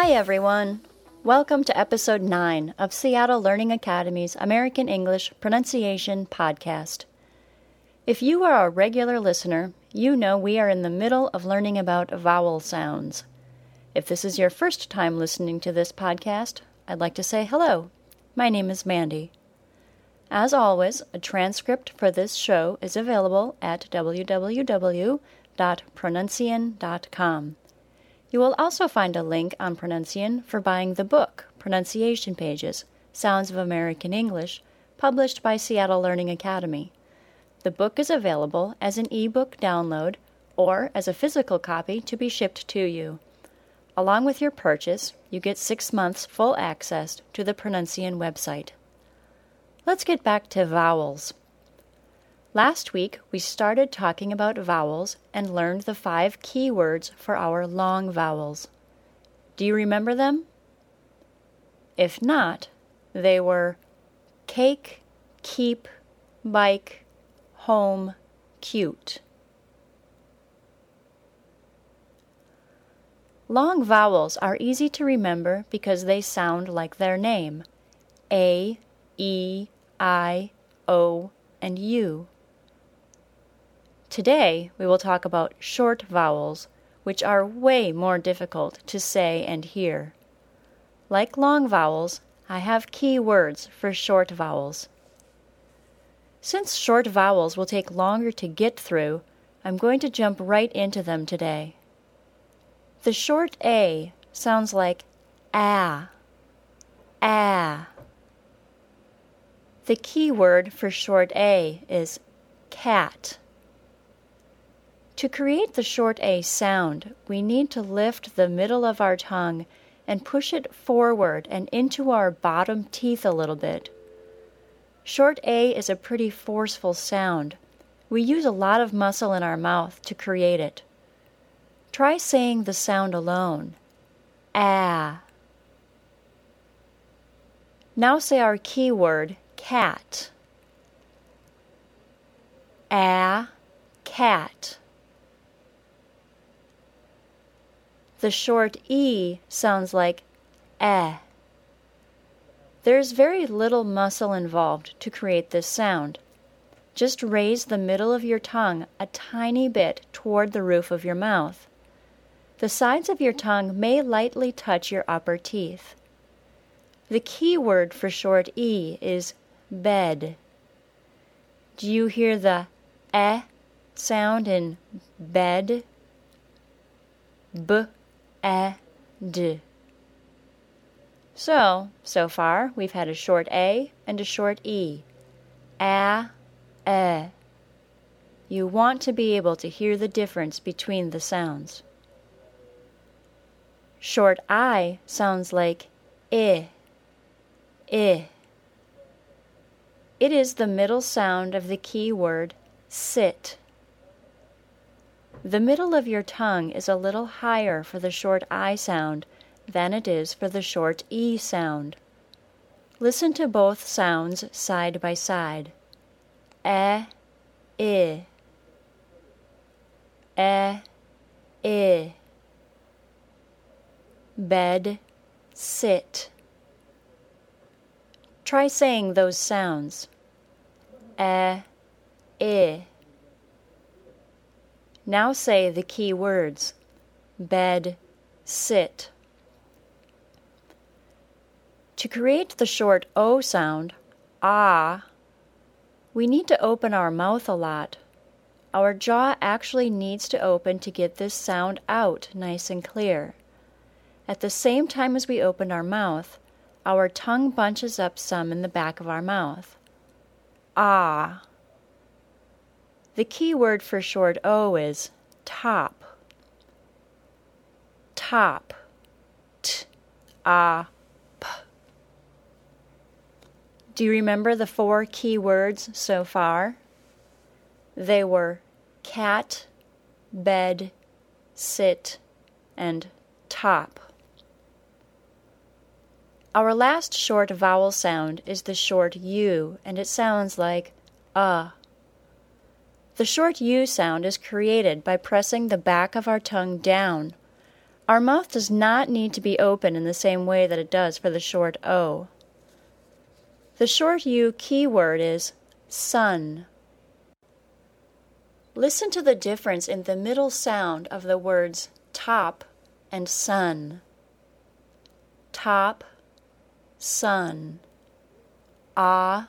Hi everyone! Welcome to Episode 9 of Seattle Learning Academy's American English Pronunciation Podcast. If you are a regular listener, you know we are in the middle of learning about vowel sounds. If this is your first time listening to this podcast, I'd like to say hello. My name is Mandy. As always, a transcript for this show is available at www.pronuncian.com. You will also find a link on Pronuncian for buying the book, Pronunciation Pages, Sounds of American English, published by Seattle Learning Academy. The book is available as an e-book download or as a physical copy to be shipped to you. Along with your purchase, you get 6 months full access to the Pronuncian website. Let's get back to vowels. Last week, we started talking about vowels and learned the 5 key words for our long vowels. Do you remember them? If not, they were cake, keep, bike, home, cute. Long vowels are easy to remember because they sound like their name: A, E, I, O, and U. Today, we will talk about short vowels, which are way more difficult to say and hear. Like long vowels, I have key words for short vowels. Since short vowels will take longer to get through, I'm going to jump right into them today. The short A sounds like ah, ah. The key word for short A is cat. To create the short A sound, we need to lift the middle of our tongue and push it forward and into our bottom teeth a little bit. Short A is a pretty forceful sound. We use a lot of muscle in our mouth to create it. Try saying the sound alone. Ah. Now say our key word, cat. Ah, cat. The short E sounds like eh. There's very little muscle involved to create this sound. Just raise the middle of your tongue a tiny bit toward the roof of your mouth. The sides of your tongue may lightly touch your upper teeth. The key word for short E is bed. Do you hear the eh sound in bed? B, eh, d. So far, we've had a short A and a short E. Ah, eh. You want to be able to hear the difference between the sounds. Short I sounds like I, I. It is the middle sound of the key word sit. The middle of your tongue is a little higher for the short I sound than it is for the short E sound. Listen to both sounds side by side. Eh, I. Eh, I. Bed, sit. Try saying those sounds. Eh, I. Now say the key words. Bed, sit. To create the short O sound, ah, we need to open our mouth a lot. Our jaw actually needs to open to get this sound out nice and clear. At the same time as we open our mouth, our tongue bunches up some in the back of our mouth. Ah. The key word for short O is top. Top. T, ah, p. Do you remember the 4 key words so far? They were cat, bed, sit, and top. Our last short vowel sound is the short U, and it sounds like The short U sound is created by pressing the back of our tongue down. Our mouth does not need to be open in the same way that it does for the short O. The short U keyword is sun. Listen to the difference in the middle sound of the words top and sun. Top, sun, ah,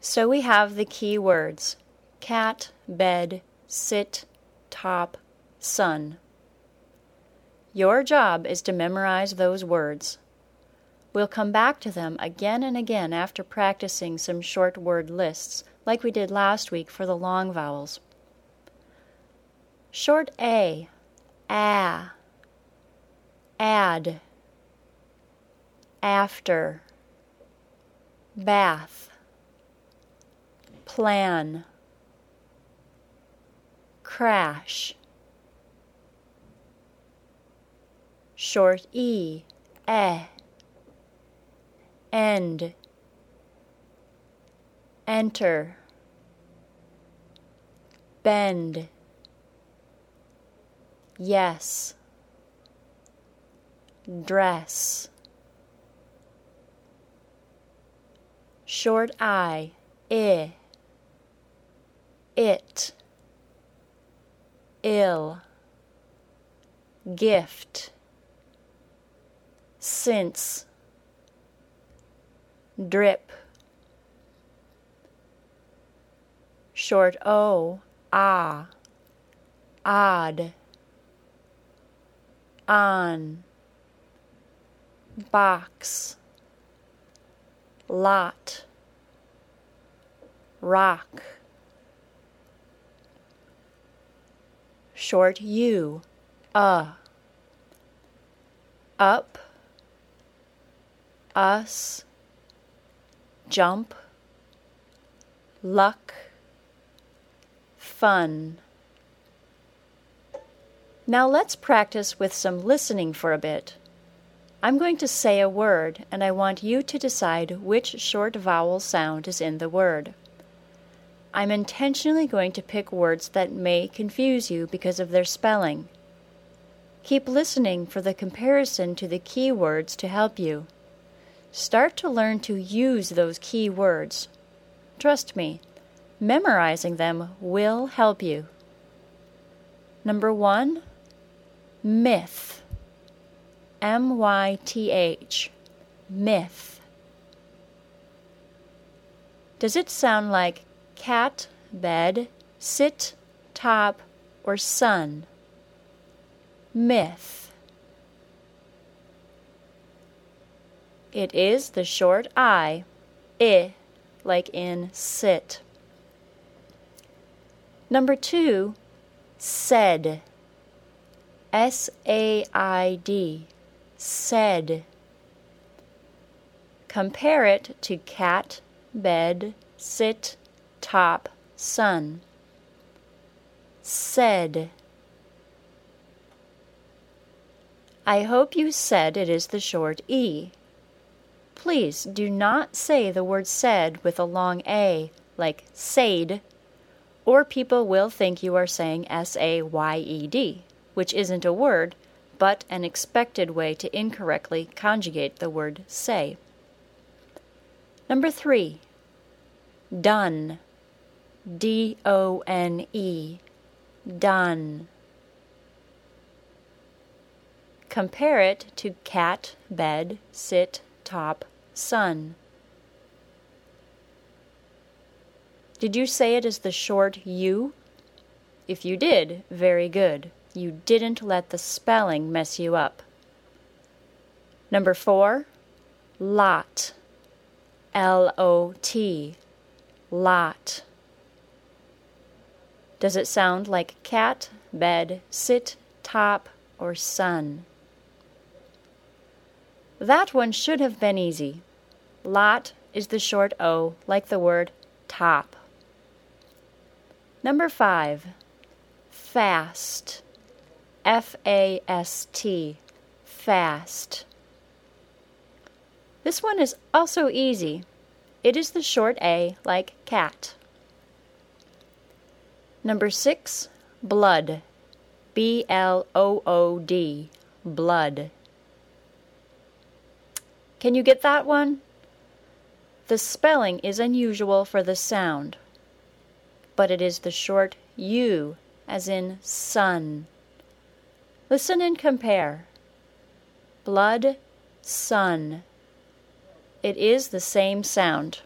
So we have the key words cat, bed, sit, top, sun. Your job is to memorize those words. We'll come back to them again and again after practicing some short word lists, like we did last week for the long vowels. Short A, ah, add, after, bath, plan, crash. Short E, eh, end, enter, bend, yes, dress. Short I, I, it, ill, gift, since, drip. Short O, ah, odd, on, box, lot, rock. Short U, up, us, jump, luck, fun. Now let's practice with some listening for a bit. I'm going to say a word, and I want you to decide which short vowel sound is in the word. I'm intentionally going to pick words that may confuse you because of their spelling. Keep listening for the comparison to the key words to help you. Start to learn to use those key words. Trust me, memorizing them will help you. Number 1, myth. M-Y-T-H, myth. Does it sound like cat, bed, sit, top, or sun? Myth. It is the short I, like in sit. Number 2, said. S-A-I-D, said. Compare it to cat, bed, sit, top, sun. Said. I hope you said it is the short E. Please do not say the word said with a long A, like said, or people will think you are saying S-A-Y-E-D, which isn't a word, but an expected way to incorrectly conjugate the word say. Number 3, done. D-O-N-E, done. Compare it to cat, bed, sit, top, sun. Did you say it as the short U? If you did, very good. You didn't let the spelling mess you up. Number 4, lot. L-O-T, lot. Does it sound like cat, bed, sit, top, or sun? That one should have been easy. Lot is the short O, like the word top. Number 5, fast. F-A-S-T, fast. This one is also easy. It is the short A, like cat. Number 6, blood. B-L-O-O-D, blood. Can you get that one? The spelling is unusual for the sound, but it is the short U, as in sun. Listen and compare. Blood, sun. It is the same sound.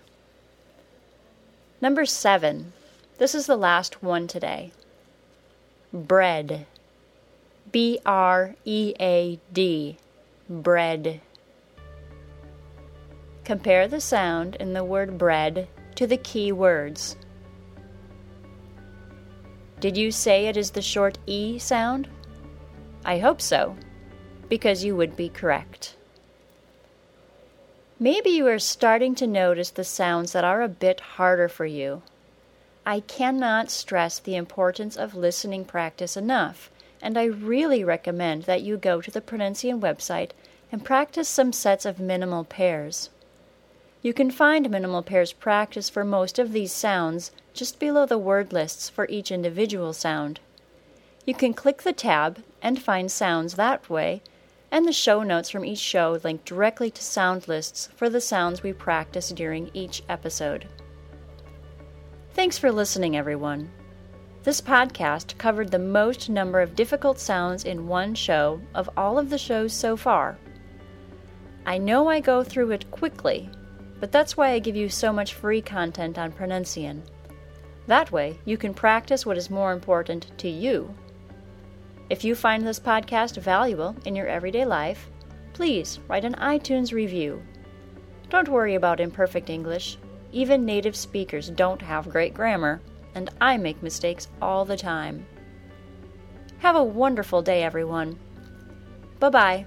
Number 7. This is the last one today. Bread. B-R-E-A-D. Bread. Compare the sound in the word bread to the key words. Did you say it is the short E sound? I hope so, because you would be correct. Maybe you are starting to notice the sounds that are a bit harder for you. I cannot stress the importance of listening practice enough, and I really recommend that you go to the Pronunciation website and practice some sets of minimal pairs. You can find minimal pairs practice for most of these sounds just below the word lists for each individual sound. You can click the tab and find sounds that way, and the show notes from each show link directly to sound lists for the sounds we practice during each episode. Thanks for listening, everyone. This podcast covered the most number of difficult sounds in one show of all of the shows so far. I know I go through it quickly, but that's why I give you so much free content on Pronunciation. That way, you can practice what is more important to you. If you find this podcast valuable in your everyday life, please write an iTunes review. Don't worry about imperfect English. Even native speakers don't have great grammar, and I make mistakes all the time. Have a wonderful day, everyone. Bye-bye.